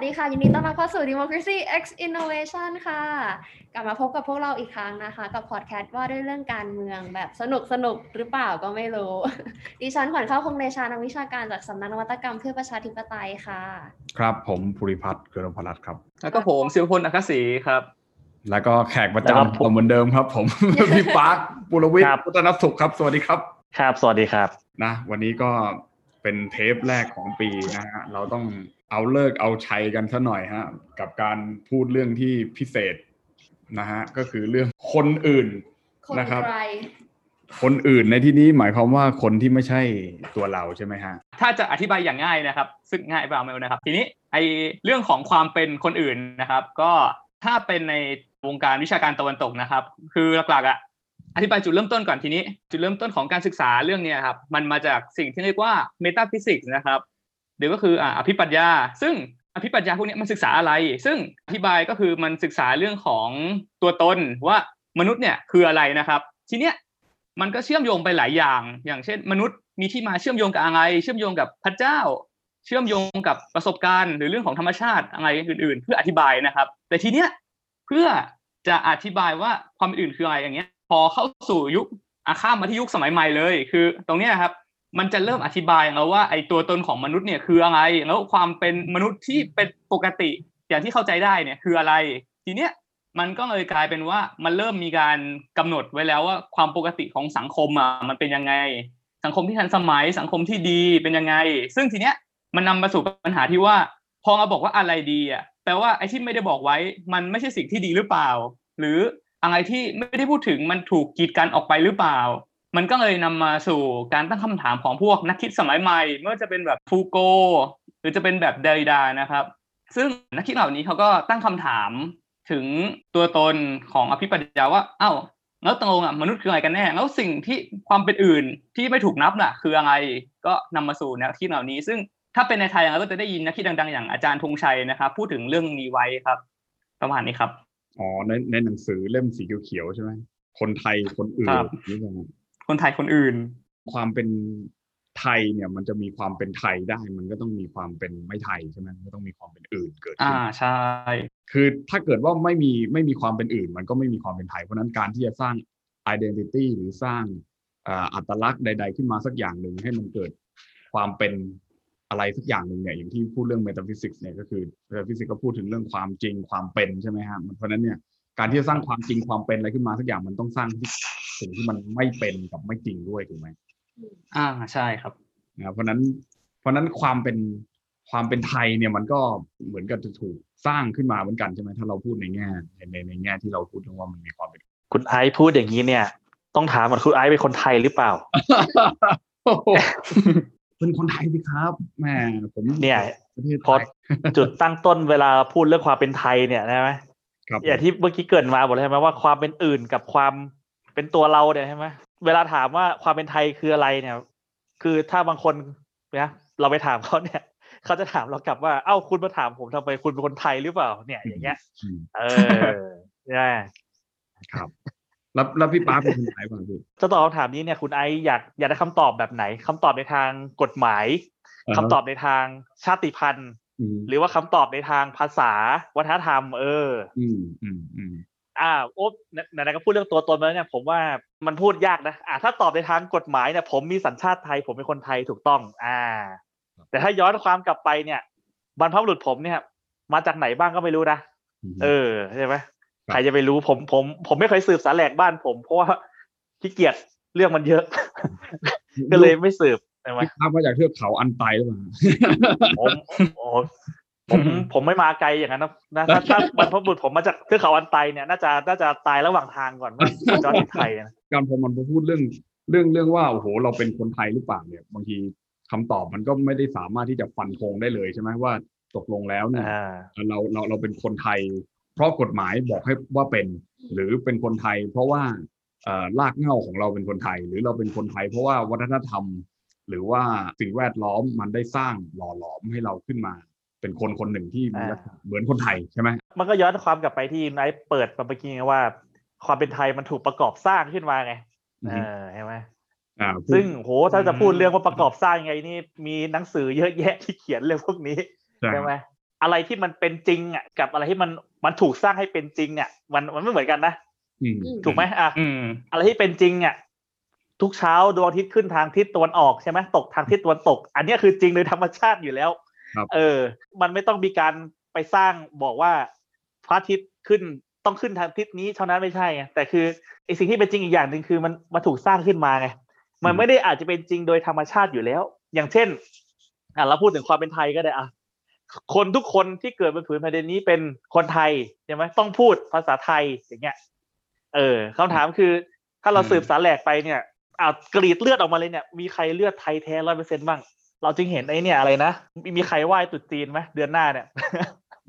สดีค่ะยินดีต้อนรับเข้าสู่ Democracy X Innovation ค่ะกลับมาพบกับพวกเราอีกครั้งนะคะกับพอดแคสต์ว่าด้วยเรื่องการเมืองแบบสนุกหรือเปล่าก็ไม่รู้ดิฉันขวัญข้าวคงเดชานักวิชาการจากสำนักนวัตกรรมเพื่อประชาธิปไตยค่ะครับผมภูริพัฒน์เกื้อรมพลัดครับแล้วก็ผมศิวพลอัครศรีครับแล้วก็แขกประจำผมเหมือนเดิมครับผมพี่ปาร์คปุรวิทย์พุทธนสุขครับสวัสดีครับครับสวัสดีครับนะวันนี้ก็เป็นเทปแรกของปีนะฮะเราต้องเอาเลิกเอาชัยกันซะหน่อยฮะกับการพูดเรื่องที่พิเศษนะฮะก็คือเรื่องคนอื่นนะครับคนอื่นในที่นี้หมายความว่าคนที่ไม่ใช่ตัวเราใช่ไหมฮะถ้าจะอธิบายอย่างง่ายนะครับซึ่งง่ายเปล่าไม่รู้นะครับทีนี้ไอเรื่องของความเป็นคนอื่นนะครับก็ถ้าเป็นในวงการวิชาการตะวันตกนะครับคือหลักๆอ่ะอธิบายจุดเริ่มต้นก่อนทีนี้จุดเริ่มต้นของการศึกษาเรื่องนี้ครับมันมาจากสิ่งที่เรียกว่าเมตาฟิสิกส์นะครับหรือก็คืออภิปรัชญาซึ่งอภิปรัชญาพวกนี้มันศึกษาอะไรซึ่งอธิบายก็คือมันศึกษาเรื่องของตัวตนว่ามนุษย์เนี่ยคืออะไรนะครับทีเนี้ยมันก็เชื่อมโยงไปหลายอย่างอย่างเช่นมนุษย์มีที่มาเชื่อมโยงกับอะไรเชื่อมโยงกับพระเจ้าเชื่อมโยงกับประสบการณ์หรือเรื่องของธรรมชาติอะไรอื่นๆเพื่ออธิบายนะครับแต่ทีเนี้ยเพื่อจะอธิบายว่าความอื่นคืออะไรอย่างเงี้ยพอเข้าสู่ยุคข้ามมาที่ยุคสมัยใหม่เลยคือตรงเนี้ยครับมันจะเริ่มอธิบายแล้วว่าไอ้ตัวตนของมนุษย์เนี่ยคืออะไรแล้วความเป็นมนุษย์ที่เป็นปกติอย่างที่เข้าใจได้เนี่ยคืออะไรทีเนี้ยมันก็เลยกลายเป็นว่ามันเริ่มมีการกำหนดไว้แล้วว่าความปกติของสังคมมันเป็นยังไงสังคมที่ทันสมัยสังคมที่ดีเป็นยังไงซึ่งทีเนี้ยมันนำมาสู่ปัญหาที่ว่าพอเราบอกว่าอะไรดีแปลว่าไอ้ที่ไม่ได้บอกไว้มันไม่ใช่สิ่งที่ดีหรือเปล่าหรืออะไรที่ไม่ได้พูดถึงมันถูกกีดกันออกไปหรือเปล่ามันก็เลยนำมาสู่การตั้งคำถามของพวกนักคิดสมัยใหม่ไม่ว่าจะเป็นแบบฟูโกหรือจะเป็นแบบเดริดานะครับซึ่งนักคิดเหล่านี้เขาก็ตั้งคำถามถึงตัวตนของอภิปรัชญาว่าเอ้าแล้วตกลงมนุษย์คืออะไรกันแน่แล้วสิ่งที่ความเป็นอื่นที่ไม่ถูกนับนะคืออะไรก็นำมาสู่นักคิดเหล่านี้ซึ่งถ้าเป็นในไทยเราก็จะได้ยินนักคิดดังๆอย่างอาจารย์ธงชัยนะครับพูดถึงเรื่องนี้ไว้ครับประมาณนี้ครับอ๋อในหนังสือเล่มสีเขียวๆใช่ไหมคนไทยคนอื่นนี่ไงคนไทยคนอื่นความเป็นไทยเนี่ยมันจะมีความเป็นไทยได้มันก็ต้องมีความเป็นไม่ไทยใช่ไหมก็ต้องมีความเป็นอื่นเกิดขึ้นใช่คือถ้าเกิดว่าไม่มีความเป็นอื่นมันก็ไม่มีความเป็นไทยเพราะนั้นการที่จะสร้าง identity หรือสร้างอัตลักษณ์ใดๆขึ้นมาสักอย่างหนึ่งให้มันเกิดความเป็นอะไรสักอย่างหนึ่งเนี่ยอย่างที่พูดเรื่อง metaphysics เนี่ยก็คือ metaphysics ก็พูดถึงเรื่องความจริงความเป็นใช่ไหมฮะเพราะนั้นเนี่ยการที่จะสร้างความจริงความเป็นอะไรขึ้นมาสักอย่างมันต้องสร้างสิ่งที่มันไม่เป็นกับไม่จริงด้วยถูกไหมใช่ครับนะเพราะนั้นความเป็นไทยเนี่ยมันก็เหมือนกับจะถูกสร้างขึ้นมาเหมือนกันใช่ไหมถ้าเราพูดในแง่ในแง่ที่เราพูดถึงว่ามันมีความเป็นคุณไอซ์พูดอย่างนี้เนี่ยต้องถามว่าคุณไอซ์เป็นคนไทยหรือเปล่าเป็นคนไทยสิครับแหมผมเนี่ยพอจุดตั้งต้นเวลาพูดเรื่องความเป็นไทยเนี่ยใช่ไหมอย่างที่เมื่อกี้เกริ่นมาบอกใช่ไหมว่าความเป็นอื่นกับความเป็นตัวเราเนี่ยใช่ไหมเวลาถามว่าความเป็นไทยคืออะไรเนี่ยคือถ้าบางคนนะเราไปถามเขาเนี่ยเขาจะถามเรากลับว่าเอ้าคุณมาถามผมทำไมคุณเป็นคนไทยหรือเปล่าเนี่ยอย่างเงี้ยใช่ครับแล้วพี่ป๊าเป็นคนไทยบ้างพี่จะตอบคำถามนี้เนี่ยคุณไออยากได้คำตอบแบบไหนคำตอบในทางกฎหมายคำตอบในทางชาติพันธุ์หรือว่าคำตอบในทางภาษาวัฒนธรรมไหนๆก็พูดเรื่องตัวตนมาแล้วเนี่ยผมว่ามันพูดยากนะถ้าตอบในทางกฎหมายเนี่ยผมมีสัญชาติไทยผมเป็นคนไทยถูกต้องแต่ถ้าย้อนความกลับไปเนี่ยบรรพบุรุษผมเนี่ยมาจากไหนบ้างก็ไม่รู้นะใช่ไหมใครจะไปรู้ผมไม่เคยสืบสาแหลกบ้านผมเพราะว่าขี้เกียจเรื่องมันเยอะก็เลยไม่สืบใช่ไหมข้ามมาจากเทือกเขาอันไตหรือเปล่าผมไม่มาไกลอย่างนั้นนะถ้าบรรพบุรุษผมมาจากเทือกเขาอันไตเนี่ยน่าจะตายระหว่างทางก่อนว่าจอดที่ไทยนะการผมมันพูดเรื่องว่าโอ้โหเราเป็นคนไทยหรือเปล่าเนี่ยบางทีคำตอบมันก็ไม่ได้สามารถที่จะฟันธงได้เลยใช่ไหมว่าตกลงแล้วเนี่ยเราเป็นคนไทยเพราะกฎหมายบอกให้ว่าเป็นหรือเป็นคนไทยเพราะว่ารากเหง้าของเราเป็นคนไทยหรือเราเป็นคนไทยเพราะว่าวัฒนธรรมหรือว่าสิ่งแวดล้อมมันได้สร้างหล่อหลอมให้เราขึ้นมาเป็นคนคนหนึ่งที่เหมือนคนไทยใช่ไหมมันก็ย้อนความกลับไปที่นายเปิดมาเมื่อกี้ว่าความเป็นไทยมันถูกประกอบสร้างขึ้นมาไงใช่ไหมซึ่งโหถ้าจะพูดเรื่องว่าประกอบสร้างยังไงนี่มีหนังสือเยอะแยะที่เขียนเรื่องพวกนี้ใช่ไหม อะไรที่มันเป็นจริงอ่ะกับอะไรที่มันถูกสร้างให้เป็นจริงอ่ะมันไม่เหมือนกันนะถูกไหมอ่ะอะไรที่เป็นจริงอ่ะทุกเช้าดวงอาทิตย์ขึ้นทางทิศตะวันออกใช่ไหมตกทางทิศตะวันตกอันนี้คือจริงโดยธรรมชาติอยู่แล้วมันไม่ต้องมีการไปสร้างบอกว่าพระอาทิตย์ขึ้นต้องขึ้นทางทิศนี้เท่านั้นไม่ใช่ไงแต่คือไอ้สิ่งที่เป็นจริงอีกอย่างนึงคือมันถูกสร้างขึ้นมาไงมันไม่ได้อาจจะเป็นจริงโดยธรรมชาติอยู่แล้วอย่างเช่นเราพูดถึงความเป็นไทยก็ได้อ่ะคนทุกคนที่เกิดบนผืนแผ่นดินนี้เป็นคนไทยใช่ไหมต้องพูดภาษาไทยอย่างเงี้ยคำถามคือถ้าเราสืบสารแหลกไปเนี่ยกรีดเลือดออกมาเลยเนี่ยมีใครเลือดไทยแท้ 100% บ้างเราจึงเห็นไอ้เนี่ยอะไรนะมีใครไหว้ตรุษจีนมั้ยเดือนหน้าเนี่ย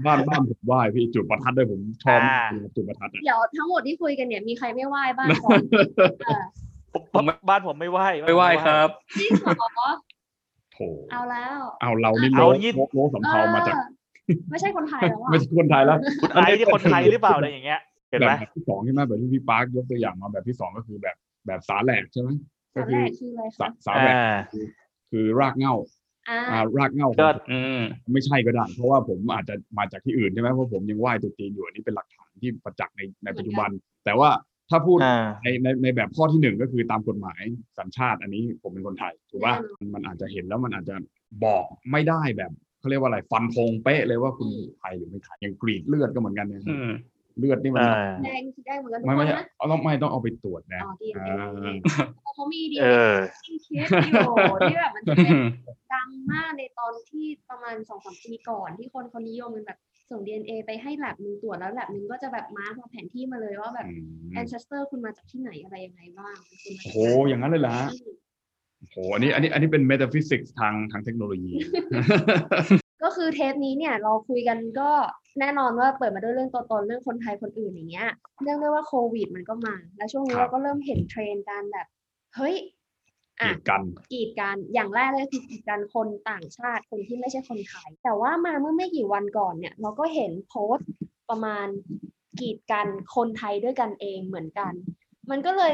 บ้านผมไหว้พี่จุดประทัดด้วยผมชอบจุดประทัดเดี๋ยวทั้งหมดที่คุยกันเนี่ยมีใครไม่ไหว้บ้างก่อนบ้านผมไม่ไหว้ครับจริงเหรอโถเอาแล้วเอาเรานี่โม้สำเภามาจากไม่ใช่คนไทยแล้วไม่ใช่คนไทยแล้วไอ้ที่คนไทยหรือเปล่าอะไรอย่างเงี้ยเห็นมั้ยแบบที่2ใช่มั้ยแบบที่พี่ปาร์คยกตัวอย่างมาแบบที่2ก็คือแบบสาแหลกใช่ไหมก็คือสาแหลกคือรากเหง้ารากเหง้าก็ไม่ใช่ก็ได้เพราะว่าผมอาจจะมาจากที่อื่นใช่ไหมเพราะผมยังไหว้ตรุษจีนอยู่อันนี้เป็นหลักฐานที่ประจักษ์ในปัจจุบันแต่ว่าถ้าพูดในแบบข้อที่หนึ่งก็คือตามกฎหมายสัญชาติอันนี้ผมเป็นคนไทยถูกป่ะมันอาจจะเห็นแล้วมันอาจจะบอกไม่ได้แบบเขาเรียกว่าอะไรฟันธงเป๊ะเลยว่าคุณไทยหรือไม่ไทยอย่างกรีดเลือดก็เหมือนกันเนี่ยเลือดนี่มันแดงคิดได้เหมือนกันไม่นะต้องเอาไปตรวจนะเขามีดีที่เคสที่แบบมันจะเป็นดังมากในตอนที่ประมาณ 2-3 ปีก่อนที่คนเขานิยมกันแบบส่ง DNA ไปให้แลบนึงตรวจแล้วแลบนึงก็จะแบบมาร์คแผนที่มาเลยว่าแบบ ancestor คุณมาจากที่ไหนอะไรยังไงบ้างโอ้โหอย่างนั้นเลยเหรอโอ้โหอันนี้เป็น metaphysics ทางเทคโนโลยีก็คือเทปนี้เนี่ยเราคุยกันก็แน่นอนว่าเปิดมาด้วยเรื่องตัวตนเรื่องคนไทยคนอื่นอย่างเงี้ยเรื่องด้วยว่าโควิดมันก็มาแล้วช่วงนี้เราก็เริ่มเห็นเทรนด์การแบบเฮ้ยกีดกันอย่างแรกเลยคือกีดกันคนต่างชาติคนที่ไม่ใช่คนไทยแต่ว่ามาเมื่อไม่กี่วันก่อนเนี่ยเราก็เห็นโพสต์ประมาณกีดกันคนไทยด้วยกันเองเหมือนกันมันก็เลย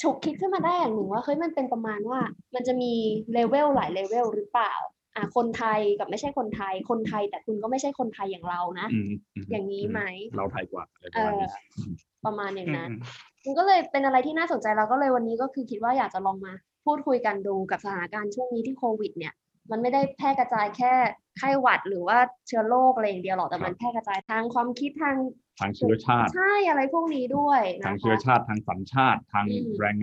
ฉุกคิดขึ้นมาได้อย่างหนึ่งว่าเฮ้ยมันเป็นประมาณว่ามันจะมีเลเวลหลายเลเวลหรือเปล่าคนไทยกับไม่ใช่คนไทยคนไทยแต่คุณก็ไม่ใช่คนไทยอย่างเรานะอย่างนี้ไหมเราไทยกว่าประมาณอย่างนั้นมันก็เลยเป็นอะไรที่น่าสนใจเราก็เลยวันนี้ก็คือคิดว่าอยากจะลองมาพูดคุยกันดูกับสถานการณ์ช่วงนี้ที่โควิดเนี่ยมันไม่ได้แพร่กระจายแค่ไข้หวัดหรือว่าเชื้อโรคอะไรอย่างเดียวหรอกแต่มันแพร่กระจายทางความคิดทางเชื้อชาติใช่อะไรพวกนี้ด้วยทางเชื้อชาติทางสัญชาติทางแรง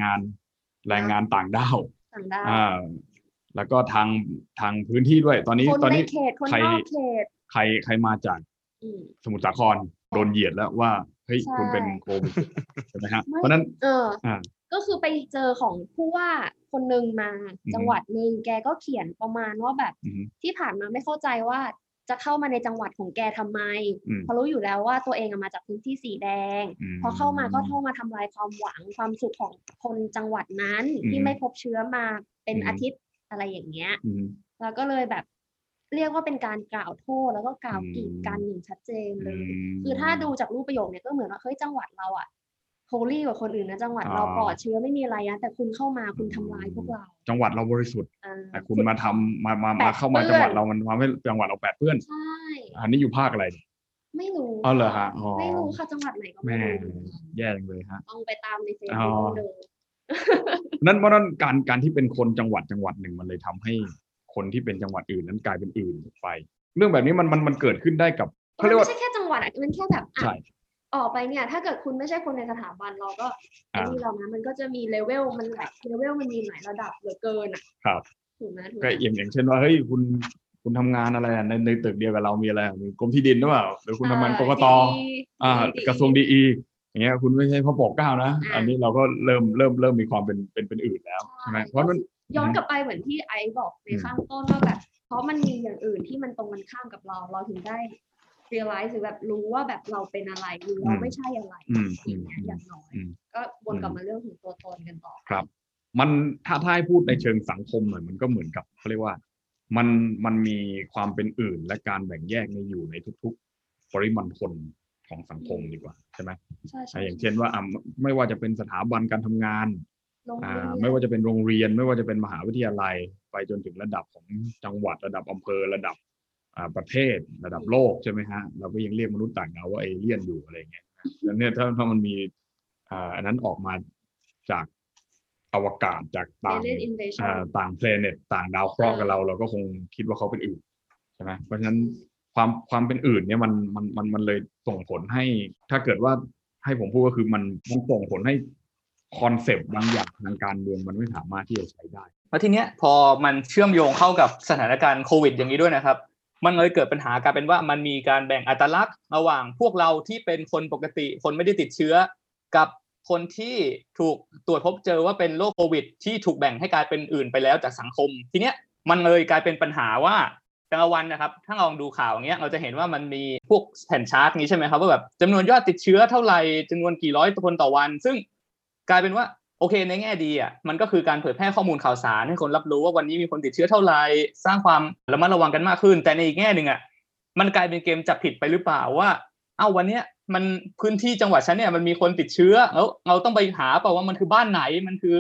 งานต่างด้าวแล้วก็ทางพื้นที่ด้วยตอนนี้ใครมาจากสมุทรสาครโดนเหยียดแล้วว่าเฮ้ยคุณเป็นโควิดใช่ไหมฮะเพราะนั้นก็คือไปเจอของผู้ว่าคนหนึ่งมาจังหวัดหนึ่งแกก็เขียนประมาณว่าแบบที่ผ่านมาไม่เข้าใจว่าจะเข้ามาในจังหวัดของแกทำไมเพราะรู้อยู่แล้วว่าตัวเองมาจากพื้นที่สีแดงพอเข้ามาก็เข้ามาทำลายความหวังความสุขของคนจังหวัดนั้นที่ไม่พบเชื้อมาเป็นอาทิตย์อะไรอย่างเงี้ยแล้วก็เลยแบบเรียกว่าเป็นการกล่าวโทษแล้วก็กล่าวกีดกันอย่างชัดเจนเลยคือถ้าดูจากรูปประโยคเนี่ยก็เหมือนว่าเฮ้ยจังหวัดเราอ่ะโฮลี่กว่าคนอื่นนะจังหวัดเราปลอดเชื้อไม่มีอะไรนะแต่คุณเข้ามาคุณทำลายพวกเราจังหวัดเราบริสุทธิ์แต่คุณมาทำมาเข้ามาจังหวัดเรามันทำให้จังหวัดเราแปดเปื้อนใช่อันนี้อยู่ภาคอะไรไม่รู้อ๋อเหรอฮะไม่รู้ค่ะจังหวัดไหนก็ไม่รู้แย่จังเลยฮะต้องไปตามในเฟซบุ๊กดูนั่นเพราะนั้นการที่เป็นคนจังหวัดหนึ่งมันเลยทำให้คนที่เป็นจังหวัดอื่นนั้นกลายเป็นอื่นไปเรื่องแบบนี้มันเกิดขึ้นได้กับเขาเรียกว่าไม่ใช่แค่จังหวัดอ่ะมันแค่แบบออกไปเนี่ยถ้าเกิดคุณไม่ใช่คนในสถาบันเราก็อันนี้เรานะมันก็จะมีเลเวลมันหลายเลเวลมันมีหลายระดับเหลือเกินอ่ะครับถูกไหมก็อย่างเช่นว่าเฮ้ยคุณทำงานอะไรในตึกเดียวกับเรามีอะไรมีกรมที่ดินหรือเปล่าหรือคุณทำงานกกต.กระทรวงดีอีอย่างเงี้ยคุณไม่ใช่พ่อปกเก้านะอันนี้เราก็เริ่มมีความเป็นอื่นแล้วใช่ไหมเพราะมันย้อนกลับไปเหมือนที่ไอบอกในข้างต้นว่าแบบเพราะมันมีอย่างอื่นที่มันตรงกันข้ามกับเราถึงได้ realize หรือแบบรู้ว่าแบบเราเป็นอะไรหรือเราไม่ใช่อะไรอย่างเงี้ยอย่างน้อยก็วนกลับมาเรื่องของตัวตนกันต่อครับมันถ้าให้พูดในเชิงสังคมหน่อยมันก็เหมือนกับเขาเรียกว่ามันมีความเป็นอื่นและการแบ่งแยกในอยู่ในทุกๆปริมาณคนของสังคมดีกว่าใช่ไหมใช่อย่างเช่นว่าไม่ว่าจะเป็นสถาบันการทำงานไม่ว่าจะเป็นโรงเรียนไม่ว่าจะเป็นมหาวิทยาลัยไปจนถึงระดับของจังหวัดระดับอำเภอระดับ ประเทศระดับโลกใช่ไหมฮะเราก็ยังเรียกมนุษย์ต่างดาวว่าเอเลี่ยนอยู่อะไรเงี้ยแล้วเนี่ยถ้ามันมีอันนั้นออกมาจากอวกาศจากต่างเพลเน็ตต่างดาวเคราะห์กับเราก็คงคิดว่าเขาเป็นอื่นใช่ไหมเพราะฉะนั้นความเป็นอื่นเนี่ยมันเลยส่งผลให้ถ้าเกิดว่าให้ผมพูดก็คือมันส่งผลให้คอนเซปต์บางอย่างทางการเมืองมันไม่สามารถที่จะใช้ได้แล้วทีเนี้ยพอมันเชื่อมโยงเข้ากับสถานการณ์โควิดอย่างนี้ด้วยนะครับมันเลยเกิดปัญหากลายเป็นว่ามันมีการแบ่งอัตลักษณ์ระหว่างพวกเราที่เป็นคนปกติคนไม่ได้ติดเชื้อกับคนที่ถูกตรวจพบเจอว่าเป็นโรคโควิดที่ถูกแบ่งให้กลายเป็นอื่นไปแล้วจากสังคมทีเนี้ยมันเลยกลายเป็นปัญหาว่าแต่ละวันนะครับถ้าลองดูข่าวอย่างเงี้ยเราจะเห็นว่ามันมีพวกแผ่นชาร์ตนี้ใช่ไหมครับว่าแบบจำนวนยอดติดเชื้อเท่าไหร่จำนวนกี่ร้อยคนต่อวันซึ่งกลายเป็นว่าโอเคในแง่ดีอ่ะมันก็คือการเผยแพร่ข้อมูลข่าวสารให้คนรับรู้ว่าวันนี้มีคนติดเชื้อเท่าไหร่สร้างความระมัดระวังกันมากขึ้นแต่ในอีกแง่นึงอ่ะมันกลายเป็นเกมจับผิดไปหรือเปล่าว่าเอ้าวันเนี้ยมันพื้นที่จังหวัดฉันเนี่ยมันมีคนติดเชื้อเราต้องไปหาเปล่าว่ามันคือบ้านไหนมันคือ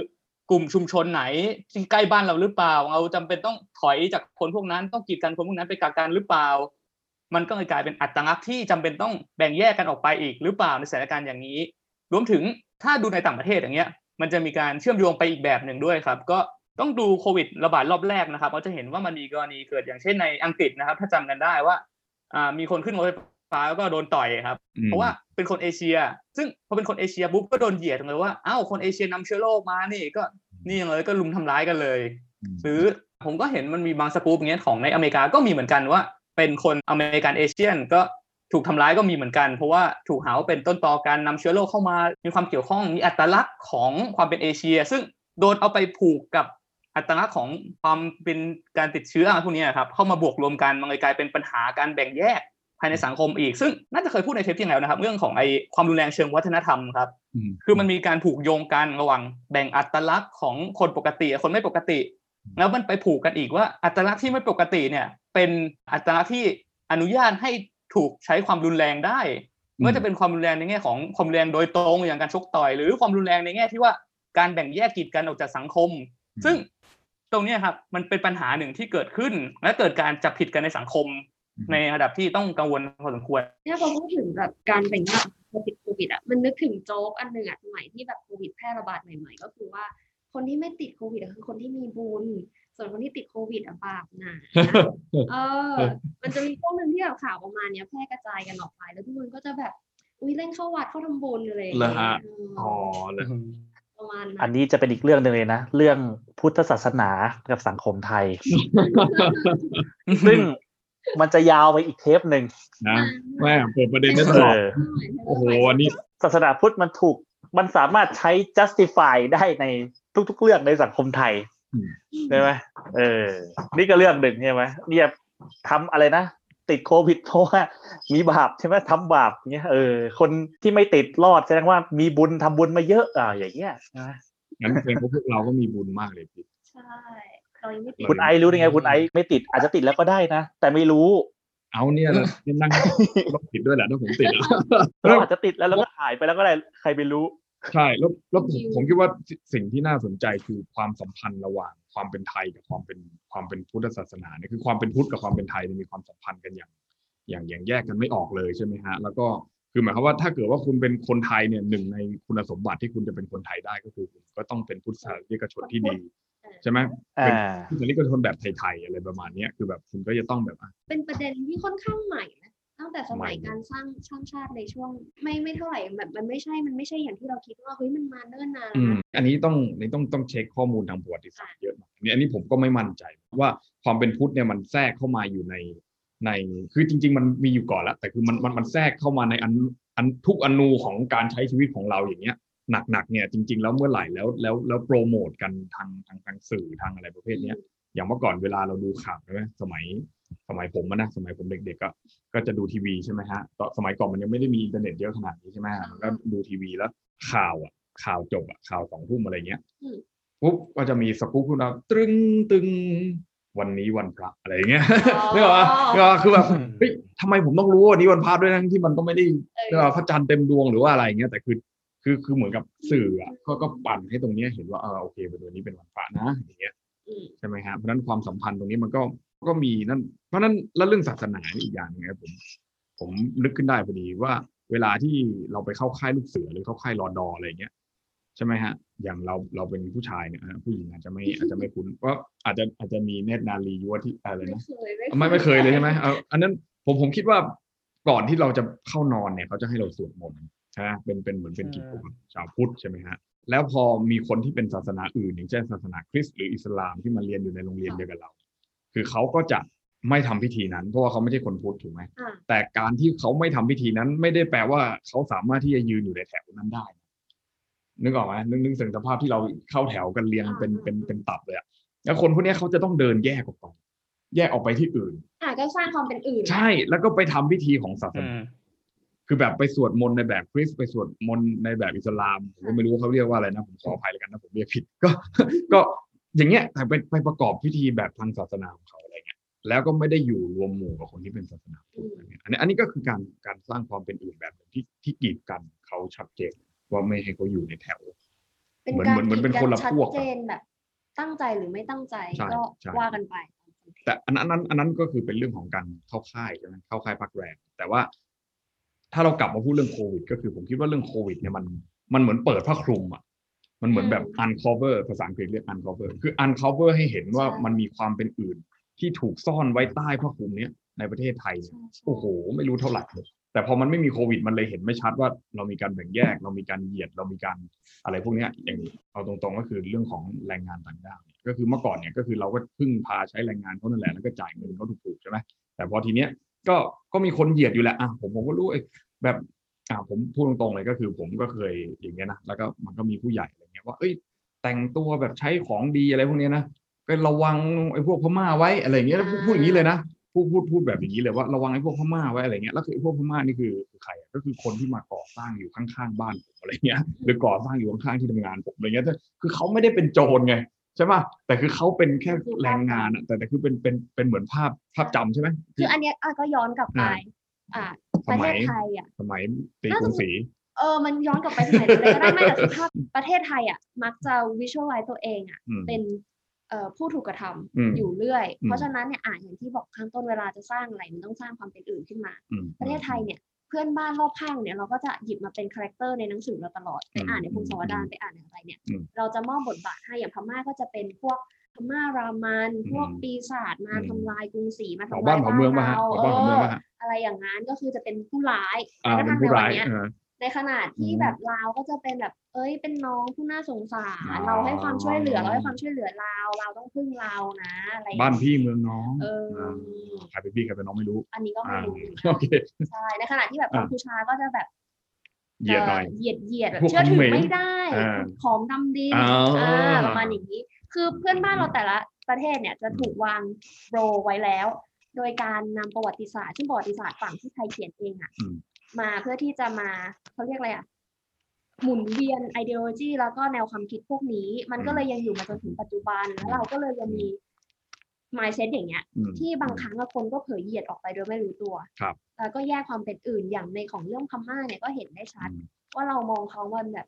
กลุ่มชุมชนไหนที่ใกล้บ้านเราหรือเปล่าเราจำเป็นต้องถอยจากคนพวกนั้นต้องกีดกันคนพวกนั้นไปกักกันหรือเปล่ามันก็เลยกลายเป็นอัตลักษณ์ที่จำเป็นต้องแบ่งแยกกันออกไปอีกหรือเปล่าในสถานการณ์อย่างนี้รวมถึงถ้าดูในต่างประเทศอย่างเงี้ยมันจะมีการเชื่อมโยงไปอีกแบบหนึ่งด้วยครับก็ต้องดูโควิดระบาดรอบแรกนะครับเราจะเห็นว่ามันมีกรณีเกิดอย่างเช่นในอังกฤษนะครับถ้าจำกันได้ว่ามีคนขึ้นรถไฟฟ้าแล้วก็โดนต่อยครับเพราะว่าเป็นคนเอเชียซึ่งพอเป็นคนเอเชียปุ๊บก็โดนเหยียดเลยว่าอ้าวคนเอเชียนำเชื้อโรคมานี่ก็นี่อย่างเลยก็ลุมทำร้ายกันเลยหรือผมก็เห็นมันมีบางสกู๊ปอย่างเงี้ยของในอเมริกาก็มีเหมือนกันว่าเป็นคนอเมริกันเอเชียนก็ถูกทำร้ายก็มีเหมือนกันเพราะว่าถูกหาว่าเป็นต้นตอการนำเชื้อโรคเข้ามามีความเกี่ยวข้องมีอัตลักษณ์ของความเป็นเอเชียซึ่งโดนเอาไปผูกกับอัตลักษณ์ของความเป็นการติดเชื้อพวกนี้ครับเข้ามาบวกรวมกันมันเลยกลายเป็นปัญหาการแบ่งแยกภายในสังคมอีกซึ่งน่าจะเคยพูดในเทปที่แล้วนะครับเรื่องของไอ้ความรุนแรงเชิงวัฒนธรรมครับคือมันมีการผูกโยงกันระหว่างแบ่งอัตลักษณ์ของคนปกติคนไม่ปกติแล้วมันไปผูกกันอีกว่าอัตลักษณ์ที่ไม่ปกติเนี่ยเป็นอัตลักษณ์ที่อนุญาตให้ถูกใช้ความรุนแรงได้เมื่อจะเป็นความรุนแรงในแง่ของความรุนแรงโดยตรงอย่างการชกต่อยหรือความรุนแรงในแง่ที่ว่าการแบ่งแยกกีดกันออกจากสังคมซึ่งตรงนี้ครับมันเป็นปัญหาหนึ่งที่เกิดขึ้นและเกิดการจับผิดกันในสังคมในระดับที่ต้องกังวลพอสมควรเนี่ยพอพูดถึงแบบการแบ่งแยกโควิดอ่ะมันนึกถึงโจ๊กอันหนึ่งอ่ะสมัยที่แบบโควิดแพร่ระบาดใหม่ๆก็คือว่าคนที่ไม่ติดโควิดคือคนที่มีบุญส่วนคนที่ติดโควิดบาปหนามันจะมีพวกนึงที่แบบข่าวประมาณนี้แพร่กระจายกันออกไปแล้วทุกคนก็จะแบบอุ้ยเล่นเข้าวัดเข้าทำบุญอะไรอย่างเงี้ยประมาณนั้นอันนี้จะเป็นอีกเรื่องนึงเลยนะเรื่องพุทธศาสนากับสังคมไทยซึ่งมันจะยาวไปอีกเทปหนึ่งนะแม่เปิดประเด็นได้ตลอดโอ้โหอันนี้ศาสนาพุทธมันถูกมันสามารถใช้ justify ได้ในทุกๆเรื่องในสังคมไทยใช่ไหมนี่ก็เรื่องหนึ่งใช่ไหมเนี่ยทำอะไรนะติดโควิดเพราะว่ามีบาปใช่ไหมทำบาปเนี่ยคนที่ไม่ติดรอดแสดงว่ามีบุญทำบุญมาเยอะอย่างเงี้ยนะงั้นเพลงพวกเราก็มีบุญมากเลยพี่ใช่คุณไอรู้ยังไงคุณไอไม่ติดอาจจะติดแล้วก็ได้นะแต่ไม่รู้เอาเนี่ยนั่งต้องติดด้วยแหละถ้าผมติดแล้วอาจจะติดแล้วก็หายไปแล้วก็ได้ใครไปรู้ใช่แล้วผมคิดว่าสิ่งที่น่าสนใจคือความสัมพันธ์ระหว่างความเป็นไทยกับความเป็นพุทธศาสนาเนี่ยคือความเป็นพุทธกับความเป็นไทยมีความสัมพันธ์กันอย่างแยกกันไม่ออกเลยใช่ไหมฮะแล้วก็คือหมายความว่าถ้าเกิดว่าคุณเป็นคนไทยเนี่ยหนึ่งในคุณสมบัติที่คุณจะเป็นคนไทยได้ก็คือคุณก็ต้องเป็นพุทธศาสนิกชนที่ดีใช่ไหมเป็นพุทธศาสนิกชนแบบไทยๆอะไรประมาณนี้คือแบบคุณก็จะต้องแบบเป็นประเด็นที่ค่อนข้างใหม่นะตั้งแต่สมัยการสร้างชาติในช่วงไม่เท่าไหร่แบบมันไม่ใช่อย่างที่เราคิดว่าเฮ้ยมันมาเนิ่นนานอันนี้ต้องเช็คข้อมูลทางประวัติศาสตร์เยอะมากเนี่ยอันนี้ผมก็ไม่มั่นใจว่าความเป็นพุทธเนี่ยมันแทรกเข้ามาอยู่ในคือจริงๆมันมีอยู่ก่อนแล้วแต่คือมันแทรกเข้ามาในอันทุกอนูของการใช้ชีวิตของเราอย่างเงี้ยหนักๆเนี่ยจริงๆแล้วเมื่อไหร่แล้วโปรโมทกันทางสื่อทางอะไรประเภทเนี้ยอย่างเมื่อก่อนเวลาเราดูข่าวใช่ไหมสมัยผมนะสมัยผมเด็กๆก็จะดูทีวีใช่ไหมฮะตอนสมัยก่อนมันยังไม่ได้มีอินเทอร์เน็ตเยอะขนาดนี้ใช่ไหมมันก็ดูทีวีแล้วข่าวจบข่าวสองทุ่มอะไรเงี้ยปุ๊บก็จะมีสกู๊ปขึ้นมาตึงวันนี้วันพระอะไรเงี้ยนี่หรอคือแบบเฮ้ยทำไมผมต้องรู้วันนี้วันพระด้วยทั้งที่มันก็ไม่ได้พระจันทร์เต็มดวงหรือว่าอะไรเงี้ยแต่คือเหมือนกับสื่อก็ปั่นให้ตรงนี้เห็นว่าโอเควันนี้เป็นวันพระนะอย่างเงี้ยใช่ไหมฮะเพราะนั้นความสัมพันธ์ตรงนี้มันก็ ก็มีนั่นเพราะนั้นแล้วเรื่องศาสนาอีกอย่างนึงครับผมนึกขึ้นได้พอดีว่าเวลาที่เราไปเข้าค่ายลูกเสือหรือเข้าค่ายรอดออะไรเงี้ยใช่ไหมฮะอย่างเราเป็นผู้ชายเนี่ยผู้หญิงอาจจะไม่คุ้นก็อาจจะมีเนตรนารียุวที่อะไรนะไม่เคยเลยใช่ไหมอันนั้นผมคิดว่าก่อนที่เราจะเข้านอนเนี่ยเขาจะให้เราสวดมนต์ใช่เป็นเหมือนเป็นกิจของชาวพุทธใช่ไหมฮะแล้วพอมีคนที่เป็นศาสนาอื่นอย่างเช่นศาสนาคริสต์หรืออิสลามที่มาเรียนอยู่ในโรงเรียนเดียวกับเราคือเขาก็จะไม่ทำพิธีนั้นเพราะว่าเขาไม่ใช่คนพุทธถูกไหมแต่การที่เขาไม่ทำพิธีนั้นไม่ได้แปลว่าเขาสามารถที่จะยืนอยู่ในแถวนั้นได้นึกออกไหมนึกถึงสภาพที่เราเข้าแถวกันเรียงเป็นตับเลยอ่ะแล้วคนพวกนี้เขาจะต้องเดินแยกออกไปที่อื่นก็สร้างความเป็นอื่นใช่แล้วก็ไปทำพิธีของศาสนาคือแบบไปสวดมนต์ในแบบคริสต์ไปสวดมนต์ในแบบอิสลามผมก็ไม่รู้เขาเรียกว่าอะไรนะผมขออภัยแล้วกันนะผมเรียกผิดก็อย่างเงี้ยแต่ไปประกอบพิธีแบบทางศาสนาของเขาอะไรเงี้ยแล้วก็ไม่ได้อยู่รวมหมู่กับคนที่เป็นศาสนาพุทธอันนี้ก็คือการสร้างความเป็นอื่นแบบนึงที่กีดกันเขาชัดเจนว่าไม่ให้เขาอยู่ในแถวเหมือนเป็นคนละพวกชัดเจนแบบตั้งใจหรือไม่ตั้งใจก็ว่ากันไปแต่อันนั้นก็คือเป็นเรื่องของการเข้าค่ายใช่ไหมเข้าค่ายพักแรมแต่ว่าถ้าเรากลับมาพูดเรื่องโควิดก็คือผมคิดว่าเรื่องโควิดเนี่ยมันเหมือนเปิดผ้าคลุมอ่ะมันเหมือนแบบ uncover ภาษาอังกฤษเรียก uncover คือ uncover ให้เห็นว่ามันมีความเป็นอื่นที่ถูกซ่อนไว้ใต้ผ้าคลุมเนี้ยในประเทศไทยโอ้โหไม่รู้เท่าไหร่แต่พอมันไม่มีโควิดมันเลยเห็นไม่ชัดว่าเรามีการแบ่งแยกเรามีการเหยียดเรามีการอะไรพวกนี้อย่างเอาตรงๆก็คือเรื่องของแรงงานต่างด้าวก็คือเมื่อก่อนเนี่ยก็คือเราก็พึ่งพาใช้แรงงานเขานั่นแหละแล้วก็จ่ายเงินเขาถูกๆใช่ไหมแต่พอทีเนี้ยก็มีคนเหยียดอยู่แหละผมก็รู้แบบผมพูดตรงๆเลยก็คือผมก็เคยอย่างเงี้ยนะแล้วก็มันก็มีผู้ใหญ่อะไรเงี้ยว่าเอ้ยแต่งตัวแบบใช้ของดีอะไรพวกนี้นะก็ระวังไอ้พวกพม่าไว้อะไรเงี้ยพูดอย่างนี้เลยนะพูดแบบอย่างนี้เลยว่าระวังไอ้พวกพม่าไว้อะไรเงี้ยแล้วคือไอ้พวกพม่านี่คือใครก็คือคนที่มาก่อสร้างอยู่ข้างๆบ้านผมอะไรเงี้ยหรือก่อสร้างอยู่ข้างๆที่ทำงานผมอะไรเงี้ยคือเขาไม่ได้เป็นโจรไงใช่ป่ะแต่คือเขาเป็นแค่แรงงานแต่คือเป็นเหมือนภาพจำใช่ไหมคืออันเนี้ยก็ย้อนกลับไปประเทศไทยสมัยตีกรุงศรีมันย้อนกลับไปสมัยอะไรก็ได้ไม่แต่สภาพประเทศไทยมักจะ visualize ตัวเองเป็นผู้ถูกกระทำอยู่เรื่อยเพราะฉะนั้นเนี่ยอย่างที่บอกข้างต้นเวลาจะสร้างอะไรมันต้องสร้างความเป็นอื่นขึ้นมาประเทศไทยเนี่ยเพื่อนบ้านรอบข้างเนี่ยเราก็จะหยิบมาเป็นคาแรคเตอร์ในหนังสือเราตลอดไปอ่านในพงศาวดารไปอ่านในอะไรเนี่ยเราจะมอบบทบาทให้อย่างพม่าก็จะเป็นพวกพม่ารามันพวกปีศาจมาทำลายกรุงศรีมาทำลายบ้านเราอะไรอย่างนั้นก็คือจะเป็นผู้ร้ายในทางแบบนี้ในขณะที่แบบลาวก็จะเป็นแบบเป็นน้องผู้น่าสงสารเราให้ความช่วยเหลือเราให้ความช่วยเหลือลาวเราต้องพึ่งลาวนะอะไรบ้านพี่เมืองน้องใครเป็นพี่ใครเป็นน้องไม่รู้อันนี้ก็ไม่รู้ใช่ในขณะที่แบบกัมพูชาก็จะแบบเหยียดแบบเชื่อถือไม่ได้ของดำดินประมาณอย่างนี้คือเพื่อนบ้านเราแต่ละประเทศเนี่ยจะถูกวางโปรไว้แล้วโดยการนำประวัติศาสตร์ซึ่งประวัติศาสตร์ฝั่งที่ไทยเขียนเองมาเพื่อที่จะมาเขาเรียกอะไรหมุนเวียน ideology แล้วก็แนวความคิดพวกนี้มันก็เลยยังอยู่มาจนถึงปัจจุบันแล้วเราก็เลยยังมี mindset อย่างเงี้ยที่บางครั้งคนก็เผยเหยียดออกไปโดยไม่รู้ตัวแล้วก็แยกความเป็นอื่นอย่างในของเรื่องพม่าเนี่ยก็เห็นได้ชัดว่าเรามองเขาว่าแบบ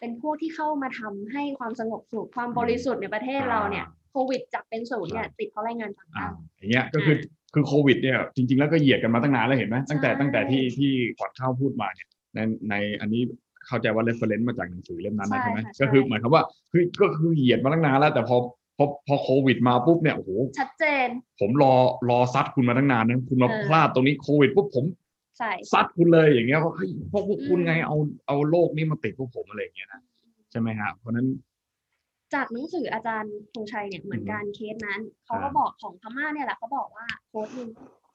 เป็นพวกที่เข้ามาทำให้ความสงบสุขความบริสุทธิ์ในประเทศเราเนี่ยโควิดจับเป็นศูนย์เนี่ยติดเพราะแรงงานต่างด้าวอย่างเงี้ยก็คือโควิดเนี่ยจริงๆแล้วก็เหยียดกันมาตั้งนานแล้วเห็นไหมตั้งแต่ที่ขวัญข้าวพูดมาเนี่ยในอันนี้เข้าใจว่า reference มาจากหนังสือเล่มนั้นใช่ไหมก็คือหมายความว่าคือก็คือเหยียดมาตั้งนานแล้วแต่พอโควิดมาปุ๊บเนี่ยโอ้โหชัดเจนผมรอซัดคุณมาตั้งนานนะคุณมาพลาดตรงนี้โควิดปุ๊บผมซัดคุณเลยอย่างเงี้ยว่าเฮ้ยพวกคุณไงเอาโลกนี้มาติดพวกผมอะไรอย่างเงี้ยนะใช่ไหมฮะเพราะนั้นจากหนังสืออาจารย์ธงชัยเนี่ยเหมือนการเคสนั้นเขาก็บอกของพม่าเนี่ยแหละเขาบอกว่าโค้ดนึง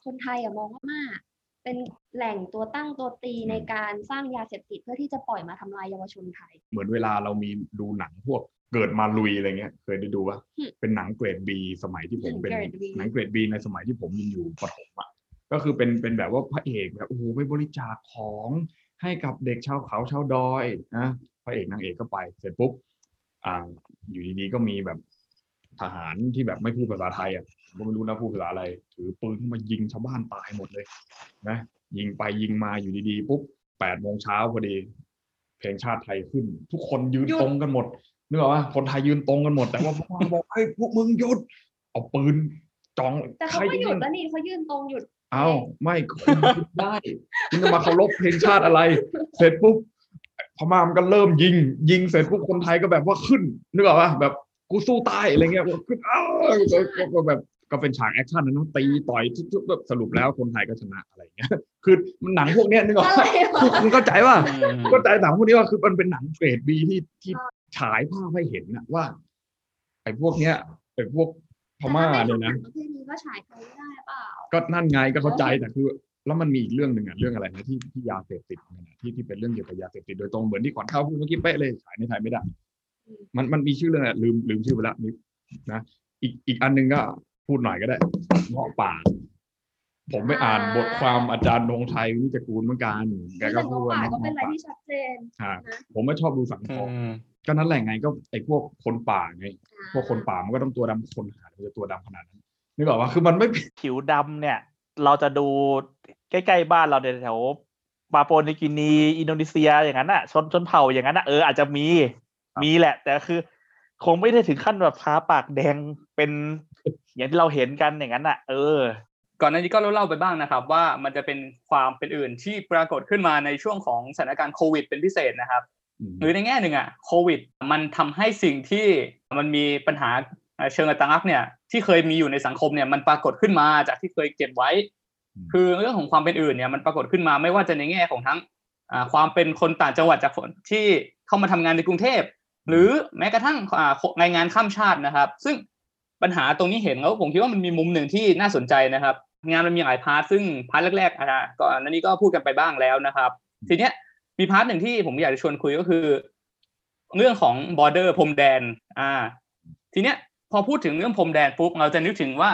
คนไทยมองว่าเป็นแหล่งตัวตั้งตัวตีในการสร้างยาเสพติดเพื่อที่จะปล่อยมาทำลายเยาวชนไทยเหมือนเวลาเรามีดูหนังพวกเกิดมาลุยอะไรเงี้ยเคยได้ดูป่ะเป็นหนังเกรด B สมัยที่ผมเป็นหนังเกรด B ในสมัยที่ผมยังอยู่ประถมอ่ะก็คือเป็นแบบว่าพระเอกแบบโอ้โหไปบริจาคของให้กับเด็กชาวเขาชาวดอยนะพระเอกนางเอกก็ไปเสร็จปุ๊บอยู่ดีๆก็มีแบบทหารที่แบบไม่พูดภาษาไทยก็ไม่รู้นะพูดภาษาอะไรถือปืนเข้ามายิงชาวบ้านตายหมดเลยนะยิงไปยิงมาอยู่ดีๆปุ๊บ 8 โมงเช้าพอดีเพลงชาติไทยขึ้นทุกคนยืนตรงกันหมดนึกออกป่ะคนไทยยืนตรงกันหมดแต่ว่าพม่าบอกเฮ้ยพวกมึงหยุดเอาปืน จ้องแต่เขาไม่หยุดแล้วนี่เขายืนตรงหยุดเอ้าไม่คุณได้คุณจะมาเคารพเพลงชาติอะไรเสร็จปุ๊บพม่ามันก็เริ่มยิงเสร็จปุ๊บคนไทยก็แบบว่าขึ้นนึกออกป่ะแบบกูสู้ตายอะไรเงี้ยขึ้นอ้าวแบบก็เป็นฉากแอคชั่นนะตีต่อยทุบๆสรุปแล้วคนไทยก็ชนะอะไรเงี้ยคือมันหนังพวกเนี้ยนึกออกคุณเข้าใจป่ะเข้าใจหนังพวกนี้ว่าคือมันเป็นหนังเกรด B ที่ฉายภาพให้เห็นนะว่าไอ้พวกเนี้ยไอ้พวกพม่าเนี่ยนะประเทศนี้ก็ฉายไทยไม่ได้เปล่าก็นั่นไงก็เข้าใจแต่คือแล้วมันมีอีกเรื่องนึงอ่ะเรื่องอะไรนะที่ยาเสพติดนะที่เป็นเรื่องเกี่ยวกับยาเสพติดโดยตรงเหมือนที่ก่อนเข้าพูดเมื่อกี้เป๊ะเลยฉายในไทยไม่ได้มันมีชื่อเรื่องลืมชื่อไปแล้วนิดนะอีกอันนึงก็พูดหน่อยก็ได้เงาะป่าผมไม่อ่านบทความอาจารย์ธงชัยวิจกูลเหมือนกันแกก็พูดว่าก็เป็นอะไรที่ชัดเจนผมไม่ชอบดูสังคมก็นั่นแหละไงก็ไอ้พวกคนป่าไงพวกคนป่ามันก็ต้องตัวดำคนหาจะตัวดำขนาดนั้นนี่บอกว่าคือมันไม่ผิวดำเนี่ยเราจะดูใกล้ๆบ้านเราในแถวปาปัวนิวกินีอินโดนีเซียอย่างนั้นน่ะชนเผ่าอย่างนั้นน่ะอาจจะมีแหละแต่คือคงไม่ได้ถึงขั้นแบบพาปากแดงเป็นอย่างที่เราเห็นกันอย่างนั้นน่ะก่อนหน้านี้ก็เล่าไปบ้างนะครับว่ามันจะเป็นความเป็นอื่นที่ปรากฏขึ้นมาในช่วงของสถานการณ์โควิดเป็นพิเศษนะครับหรือในแง่หนึ่งโควิดมันทำให้สิ่งที่มันมีปัญหาเชิงอัตลักษณ์เนี่ยที่เคยมีอยู่ในสังคมเนี่ยมันปรากฏขึ้นมาจากที่เคยเก็บไว้คือเรื่องของความเป็นอื่นเนี่ยมันปรากฏขึ้นมาไม่ว่าจะในแง่ของทั้งความเป็นคนต่างจังหวัดจากคนที่เข้ามาทำงานในกรุงเทพหรือแม้กระทั่งในงานข้ามชาตินะครับซึ่งปัญหาตรงนี้เห็นแล้วผมคิดว่ามันมีมุมหนึ่งที่น่าสนใจนะครับงานมันมีหลายพาร์ทซึ่งพาร์ทแรกๆก่อนหน้านี้ก็พูดกันไปบ้างแล้วนะครับทีเนี้ยมีพาร์ทหนึ่งที่ผมอยากจะชวนคุยก็คือเรื่องของ border พรมแดนทีเนี้ยพอพูดถึงเรื่องพรมแดนปุ๊บเราจะนึกถึงว่า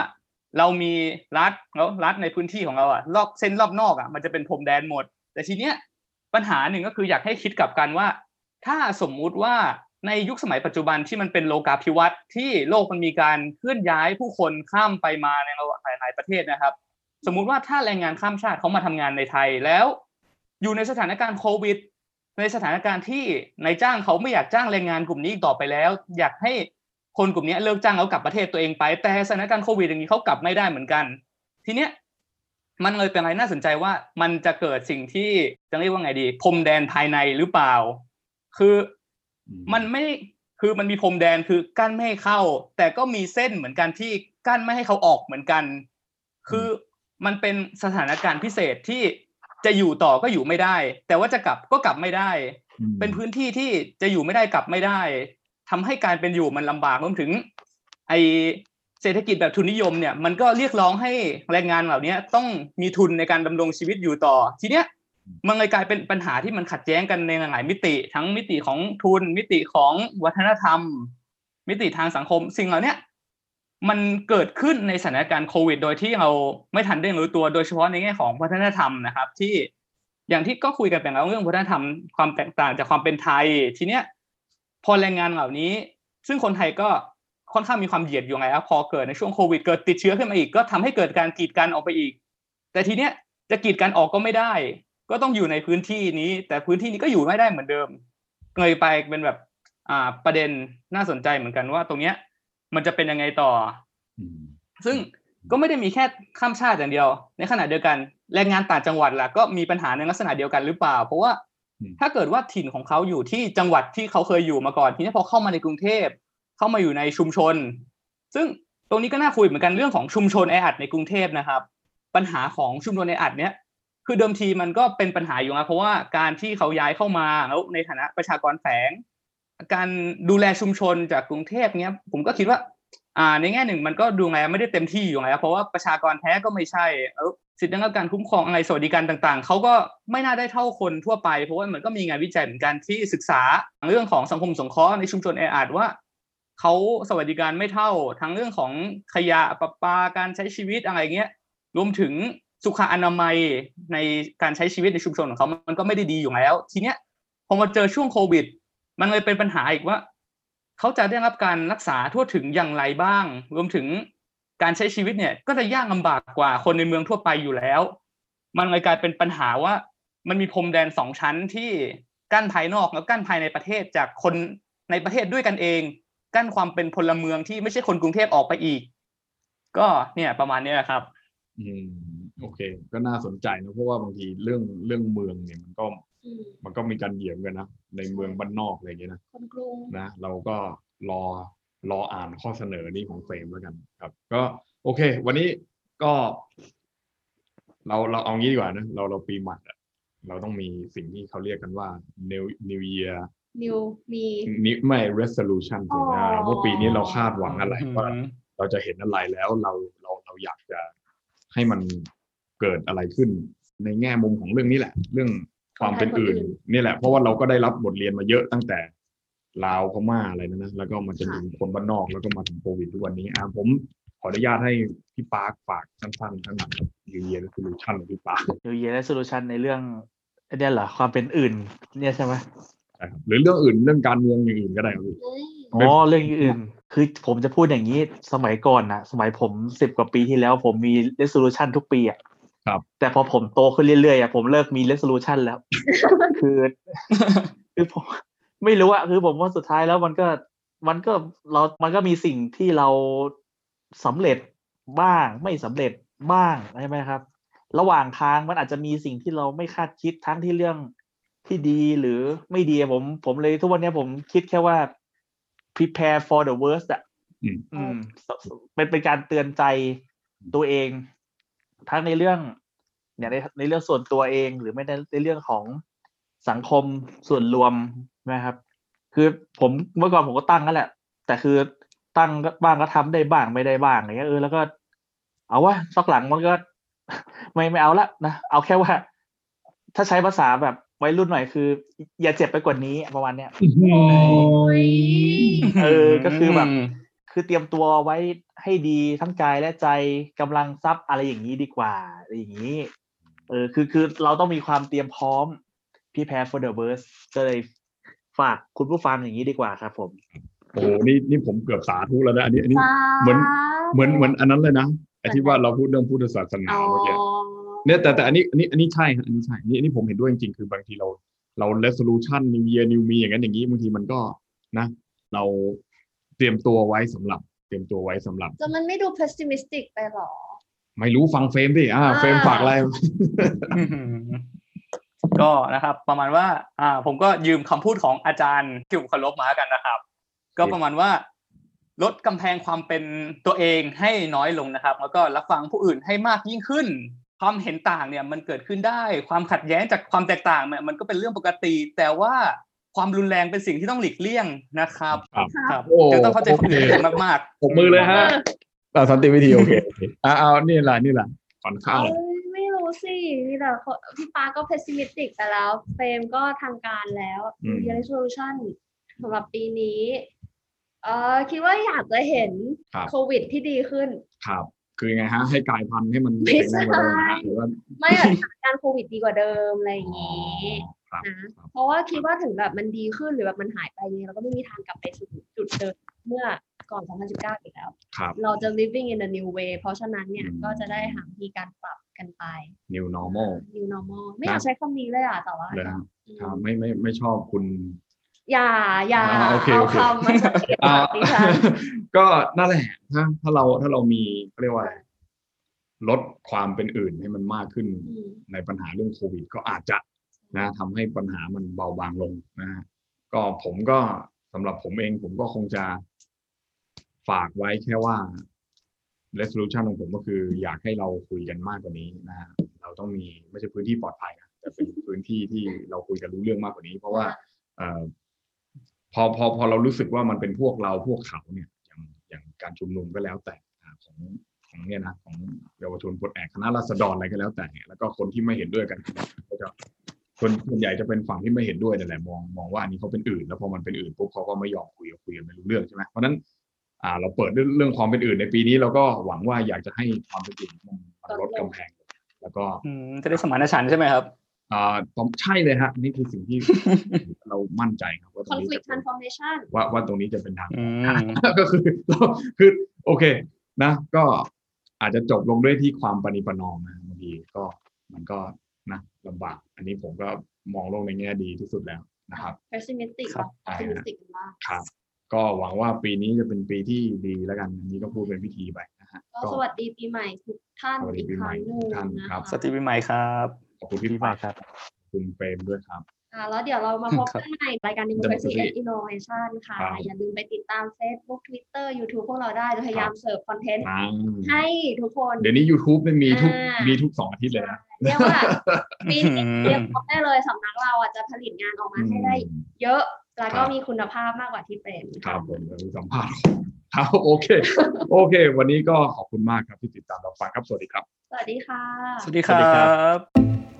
เรามีรัฐในพื้นที่ของเรารอบเส้นรอบนอกมันจะเป็นพรมแดนหมดแต่ทีเนี้ยปัญหาหนึ่งก็คืออยากให้คิดกลับกันว่าถ้าสมมุติว่าในยุคสมัยปัจจุบันที่มันเป็นโลกาภิวัตน์ที่โลกมันมีการเคลื่อนย้ายผู้คนข้ามไปมาในหลายประเทศนะครับสมมุติว่าถ้าแรงงานข้ามชาติเขามาทำงานในไทยแล้วอยู่ในสถานการณ์โควิดในสถานการณ์ที่นายจ้างเขาไม่อยากจ้างแรงงานกลุ่มนี้อีกต่อไปแล้วอยากให้คนกลุ่มนี้เลิกจ้างแล้วกลับประเทศตัวเองไปแต่สถานการณ์โควิดอย่างนี้เขากลับไม่ได้เหมือนกันทีเนี้ยมันเลยเป็นอะไรน่าสนใจว่ามันจะเกิดสิ่งที่จะเรียกว่าไงดีพรมแดนภายในหรือเปล่าคือมันไม่คือมันมีพรมแดนคือกั้นไม่ให้เข้าแต่ก็มีเส้นเหมือนกันที่กั้นไม่ให้เขาออกเหมือนกันคือมันเป็นสถานการณ์พิเศษที่จะอยู่ต่อก็อยู่ไม่ได้แต่ว่าจะกลับก็กลับไม่ได้เป็นพื้นที่ที่จะอยู่ไม่ได้กลับไม่ได้ทำให้การเป็นอยู่มันลำบากรวมถึงไอเศรษฐกิจแบบทุนนิยมเนี่ยมันก็เรียกร้องให้แรงงานเหล่านี้ต้องมีทุนในการดำรงชีวิตอยู่ต่อทีเนี้ยมันเลยกลายเป็นปัญหาที่มันขัดแย้งกันในหลายมิติทั้งมิติของทุนมิติของวัฒนธรรมมิติทางสังคมสิ่งเหล่านี้มันเกิดขึ้นในสถานการณ์โควิดโดยที่เราไม่ทันได้รู้ตัวโดยเฉพาะในแง่ของวัฒนธรรมนะครับที่อย่างที่ก็คุยกันไปแล้วเรื่องวัฒนธรรมความแตกต่างจากความเป็นไทยทีเนี้ยพอแรงงานเหล่านี้ซึ่งคนไทยก็ค่อนข้างมีความเหยียดอยู่ไงครับพอเกิดในช่วงโควิดเกิดติดเชื้อขึ้นมาอีกก็ทำให้เกิดการกีดกันออกไปอีกแต่ทีเนี้ยจะกีดกันออกก็ไม่ได้ก็ต้องอยู่ในพื้นที่นี้แต่พื้นที่นี้ก็อยู่ไม่ได้เหมือนเดิมเลยไปเป็นแบบประเด็นน่าสนใจเหมือนกันว่าตรงเนี้ยมันจะเป็นยังไงต่อซึ่งก็ไม่ได้มีแค่ข้ามชาติอย่างเดียวในขณะเดียวกันแรงงานต่างจังหวัดล่ะก็มีปัญหาในลักษณะเดียวกันหรือเปล่าเพราะว่าถ้าเกิดว่าถิ่นของเขาอยู่ที่จังหวัดที่เขาเคยอยู่มาก่อนทีนี้พอเข้ามาในกรุงเทพเข้ามาอยู่ในชุมชนซึ่งตรงนี้ก็น่าคุยเหมือนกันเรื่องของชุมชนแออัดในกรุงเทพนะครับปัญหาของชุมชนแออัดเนี้ยคือเดิมทีมันก็เป็นปัญหาอยู่นะเพราะว่าการที่เขาย้ายเข้ามาแล้วในฐานะประชากรแฝงการดูแลชุมชนจากกรุงเทพเนี้ยผมก็คิดว่าในแง่หนึ่งมันก็ดูแลไม่ได้เต็มที่อยู่นะเพราะว่าประชากรแท้ก็ไม่ใช่แล้วสิทธิและการคุ้มครองอะไรสวัสดิการต่างๆเขาก็ไม่น่าได้เท่าคนทั่วไปเพราะว่ามันก็มีงานวิจัยเหมือนกันที่ศึกษาเรื่องของสังคมสงเคราะห์ในชุมชนแออัดว่าเขาสวัสดิการไม่เท่าทั้งเรื่องของขยะประปาการใช้ชีวิตอะไรเงี้ยรวมถึงสุขอนามัยในการใช้ชีวิตในชุมชนของเขามันก็ไม่ได้ดีอยู่แล้วทีเนี้ยพอมาเจอช่วงโควิดมันเลยเป็นปัญหาอีกว่าเขาจะได้รับการรักษาทั่วถึงอย่างไรบ้างรวมถึงการใช้ชีวิตเนี่ยก็จะยากลำบากกว่าคนในเมืองทั่วไปอยู่แล้วมันเลยกลายเป็นปัญหาว่ามันมีพรมแดนสองชั้นที่กั้นภายนอกแล้วกั้นภายในประเทศจากคนในประเทศด้วยกันเองกั้นความเป็นพลเมืองที่ไม่ใช่คนกรุงเทพออกไปอีก ก็เนี่ยประมาณนี้ครับโอเคก็น่าสนใจนะเพราะว่าบางทีเรื่องเมืองเนี่ยมันก็มีการเหยียบกันนะในเมืองบ้านนอกอะไรอย่างเงี้ยนะคนกรุงนะเราก็รออ่านข้อเสนอนี้ของเฟรมแล้วกันครับก็โอเควันนี้ก็เราเอางี้ดีกว่านะเราปีใหม่อ่ะเราต้องมีสิ่งที่เขาเรียกกันว่า New Year New มีไม่ resolution นะว่าปีนี้เราคาดหวังอะไรว่าเราจะเห็นอะไรแล้วเราอยากจะให้มันเกิดอะไรขึ้นในแง่มุมของเรื่องนี้แหละเรื่องความเป็นอื่นนี่แหละเพราะว่าเราก็ได้รับบทเรียนมาเยอะตั้งแต่ลาวพม่าอะไรนั่นนะแล้วก็มันจะมีคนบ้านนอกแล้วก็มาถึงโควิดทุกวันนี้ผมขออนุญาตให้พี่ปาร์คฝากสั้นๆข้างหลัง New Year Resolution ของพี่ปาร์ค New Year Resolution ในเรื่องเนี่ยเหรอความเป็นอื่นเนี่ยใช่ไหมหรือเรื่องอื่นเรื่องการเมืองอย่างอื่นก็ได้ครับอ๋อเรื่องอื่นคือผมจะพูดอย่างนี้สมัยก่อนนะสมัยผม10กว่าปีที่แล้วผมมี resolution ทุกปีอ่ะครับแต่พอผมโตขึ้นเรื่อยๆอ่ะผมเลิกมี resolution แล้วคือผมไม่รู้อ่ะคือผมว่าสุดท้ายแล้วมันก็มีสิ่งที่เราสำเร็จบ้างไม่สำเร็จบ้างใช่ไหมครับระหว่างทางมันอาจจะมีสิ่งที่เราไม่คาดคิดทั้งที่เรื่องที่ดีหรือไม่ดีผมเลยทุกวันนี้ผมคิดแค่ว่า prepare for the worst อ่ะเป็นการเตือนใจตัวเองทั้งในเรื่องเนี่ยในเรื่องส่วนตัวเองหรือไม่ในเรื่องของสังคมส่วนรวมนะครับคือผมเมื่อก่อนผมก็ตั้งนั่นแหละแต่คือตั้งบ้างก็ทำได้บ้างไม่ได้บ้างอย่างเงี้ยแล้วก็เอาวะสักหลังมันก็ไม่เอาละนะเอาแค่ว่าถ้าใช้ภาษาแบบวัยรุ่นหน่อยคืออย่าเจ็บไปกว่านี้ประมาณเนี้ยก็คือแบบคือเตรียมตัวไว้ให้ดีทั้งกายและใจกำลังทรัพย์อะไรอย่างนี้ดีกว่าอะไรอย่างนี้คือเราต้องมีความเตรียมพร้อม prepare for the worst ก็เลยฝากคุณผู้ฟังอย่างนี้ดีกว่าครับผมโอ้นี่ผมเกือบสาธุแล้วนะอันนี้เหมือนอันนั้นเลยนะไอ้ที่ว่าเราพูดเรื่องพุทธศาสนาเมื่อกี้เนี่ยแต่อันนี้ใช่ฮะอันนี้ใช่นี่ผมเห็นด้วยจริงๆคือบางทีเรา resolution new year new me อย่างนั้นอย่างนี้บางทีมันก็นะเราเตรียมตัวไว้สำหรับแต่มันไม่ดู pessimistic ไปหรอไม่รู้ฟังเฟรมดิเฟรมฝากอะไรก็นะครับประมาณว่าผมก็ยืมคำพูดของอาจารย์ที่ผมเคารพมากันนะครับก็ประมาณว่าลดกำแพงความเป็นตัวเองให้น้อยลงนะครับแล้วก็รับฟังผู้อื่นให้มากยิ่งขึ้นความเห็นต่างเนี่ยมันเกิดขึ้นได้ความขัดแย้งจากความแตกต่างเนี่ยมันก็เป็นเรื่องปกติแต่ว่าความรุนแรงเป็นสิ่งที่ต้องหลีกเลี่ยงนะครับครับจะต้องเข้าใจคนอื่นมากๆผมมือเลยฮะสันติวิธีโอเคเอานี่แหละขอนข้าวไม่รู้สินี่แหละพี่ปาก็ pessimistic แต่แล้วเฟรมก็ทางการแล้ว resolution สำหรับปีนี้คิดว่าอยากจะเห็นโควิดที่ดีขึ้นครับคือไงฮะให้กลายพันธุ์ให้มันไม่ใช่หรือว่าไม่สถานการณ์โควิดดีกว่าเดิมอะไรอย่างนี้นะเพราะว่าคิดว่าถึงแบบมันดีขึ้นหรือแบบมันหายไปเนี่ยเราก็ไม่มีทางกลับไปสู่จุดเดิมเมื่อก่อน2019อีกแล้วเราจะ living in a new way เพราะฉะนั้นเนี่ยก็จะได้หาวิธีการปรับกันไป new normal ไม่อยากใช้คำนี้เลยอ่ะแต่ว่าไม่ชอบคุณอย่าเอาคำมาสักทีก็นั่นแหละถ้าเรามีเรียกว่าลดความเป็นอื่นให้มันมากขึ้นในปัญหาเรื่องโควิดก็อาจจะนะทำให้ปัญหามันเบาบางลงนะก็ผมก็สำหรับผมเองผมก็คงจะฝากไว้แค่ว่า resolution ของผมก็คืออยากให้เราคุยกันมากกว่านี้นะเราต้องมีไม่ใช่พื้นที่ปลอดภัยนะแต่เป็นพื้นที่ที่เราคุยกันรู้เรื่องมากกว่านี้เพราะว่าพอเรารู้สึกว่ามันเป็นพวกเราพวกเขาเนี่ยอย่างการชุมนุมก็แล้วแต่ของเนี่ยนะของเยาวชนปลดแอกคณะราษฎรอะไรก็แล้วแต่แล้วก็คนที่ไม่เห็นด้วยกันก็จะคนส่วนใหญ่จะเป็นฝั่งที่ไม่เห็นด้วยนั่นแหละมองว่าอันนี้เขาเป็นอื่นแล้วพอมันเป็นอื่นปุ๊บเขาก็ไม่ยอมคุยกันไม่รู้เรื่องใช่ไหมเพราะนั้นเราเปิดเรื่องความเป็นอื่นในปีนี้เราก็หวังว่าอยากจะให้ความเป็นอื่นมันลดกำแพงแล้วก็จะได้สมานฉันท์ใช่ไหมครับใช่เลยฮะนี่คือสิ่งที่เรามั่นใจครับว่าตรงนี้ conflict transformation ว่าตรงนี้จะเป็นทางก็คือโอเคนะก็อาจจะจบลงด้วยที่ความปณิประนอมนะบางทีก็มันก็นะลำบากอันนี้ผมก็มองโลกในแง่ดีที่สุดแล้วนะครับ pessimistic ครับ optimistic มากครับก็หวังว่าปีนี้จะเป็นปีที่ดีแล้วกันอันนี้ก็พูดเป็นพิธีไปนะ ฮะสวัสดีปีใหม่ทุกท่านอีกครั้งนึงนะครับสวัสดีปีใหม่ครับขอบคุณพี่มากครับคุณเฟรมด้วยครับแล้วเดี๋ยวเรามาพบกันในรายการ Democracy and Innovation ค่ะอย่าลืมไปติดตาม Facebook Twitter YouTube พวกเราได้จะพยายามเสิร์ฟคอนเทนต์ให้ทุกคนเดี๋ยวนี้ YouTube มันมีทุก2อาทิตย์เลยนะเรียกว่าปีนี้เรียกพบได้เลยสำนักเราจะผลิตงานออกมาให้ได้เยอะแล้วก็มีคุณภาพมากกว่าที่เป็นครับผมสัมภาษณ์ครับโอเควันนี้ก็ขอบคุณมากครับที่ติดตามรับฟังครับสวัสดีครับสวัสดีค่ะสวัสดีครับ